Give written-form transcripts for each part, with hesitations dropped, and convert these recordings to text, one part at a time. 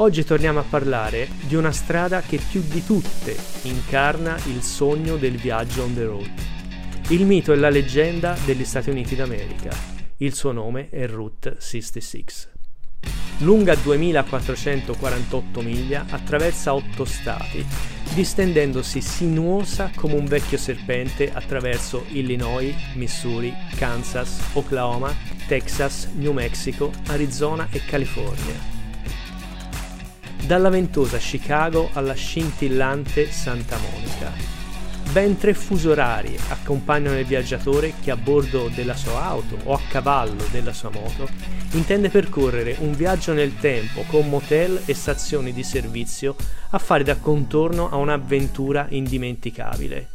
Oggi torniamo a parlare di una strada che più di tutte incarna il sogno del viaggio on the road, il mito e la leggenda degli Stati Uniti d'America. Il suo nome è Route 66. Lunga 2448 miglia, attraversa 8 stati, distendendosi sinuosa come un vecchio serpente attraverso Illinois, Missouri, Kansas, Oklahoma, Texas, New Mexico, Arizona e California. Dalla ventosa Chicago alla scintillante Santa Monica. Ben 3 fusi orari accompagnano il viaggiatore che a bordo della sua auto o a cavallo della sua moto intende percorrere un viaggio nel tempo con motel e stazioni di servizio a fare da contorno a un'avventura indimenticabile.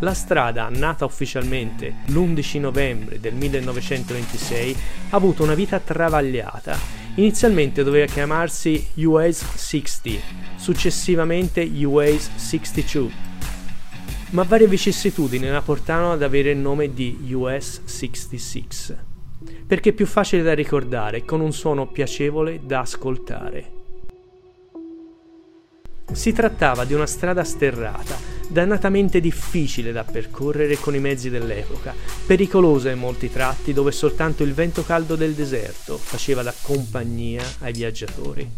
La strada, nata ufficialmente l'11 novembre del 1926, ha avuto una vita travagliata. Inizialmente doveva chiamarsi US 60, successivamente US 62, ma varie vicissitudini la portarono ad avere il nome di US 66, perché è più facile da ricordare, con un suono piacevole da ascoltare. Si trattava di una strada sterrata, dannatamente difficile da percorrere con i mezzi dell'epoca, pericolosa in molti tratti, dove soltanto il vento caldo del deserto faceva da compagnia ai viaggiatori.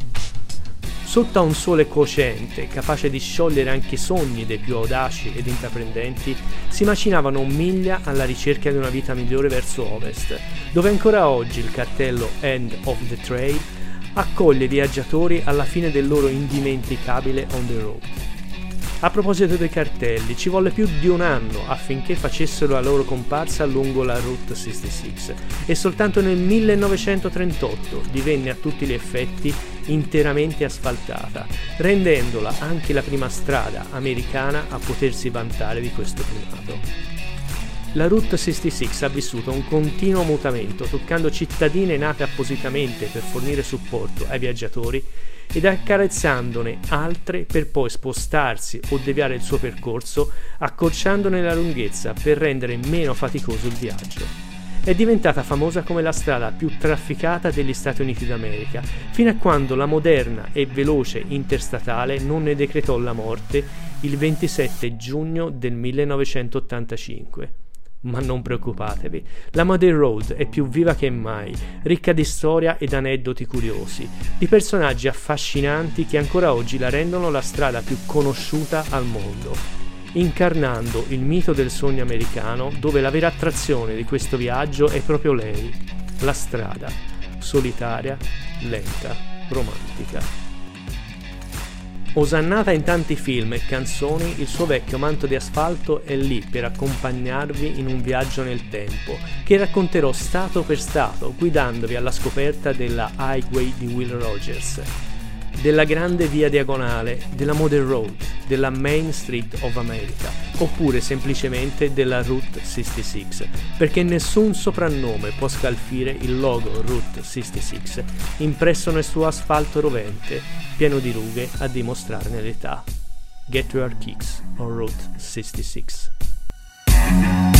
Sotto a un sole cocente, capace di sciogliere anche i sogni dei più audaci ed intraprendenti, si macinavano miglia alla ricerca di una vita migliore verso ovest, dove ancora oggi il cartello End of the Trail accoglie i viaggiatori alla fine del loro indimenticabile on the road. A proposito dei cartelli, ci volle più di un anno affinché facessero la loro comparsa lungo la Route 66 e soltanto nel 1938 divenne a tutti gli effetti interamente asfaltata, rendendola anche la prima strada americana a potersi vantare di questo primato. La Route 66 ha vissuto un continuo mutamento, toccando cittadine nate appositamente per fornire supporto ai viaggiatori ed accarezzandone altre per poi spostarsi o deviare il suo percorso, accorciandone la lunghezza per rendere meno faticoso il viaggio. È diventata famosa come la strada più trafficata degli Stati Uniti d'America, fino a quando la moderna e veloce interstatale non ne decretò la morte il 27 giugno del 1985. Ma non preoccupatevi, la Mother Road è più viva che mai, ricca di storia ed aneddoti curiosi, di personaggi affascinanti che ancora oggi la rendono la strada più conosciuta al mondo, incarnando il mito del sogno americano, dove la vera attrazione di questo viaggio è proprio lei, la strada, solitaria, lenta, romantica. Osannata in tanti film e canzoni, il suo vecchio manto di asfalto è lì per accompagnarvi in un viaggio nel tempo, che racconterò stato per stato, guidandovi alla scoperta della Highway di Will Rogers, della grande via diagonale, della Mother Road, della Main Street of America, oppure semplicemente della Route 66, perché nessun soprannome può scalfire il logo Route 66, impresso nel suo asfalto rovente, pieno di rughe a dimostrarne l'età. Get your kicks on Route 66.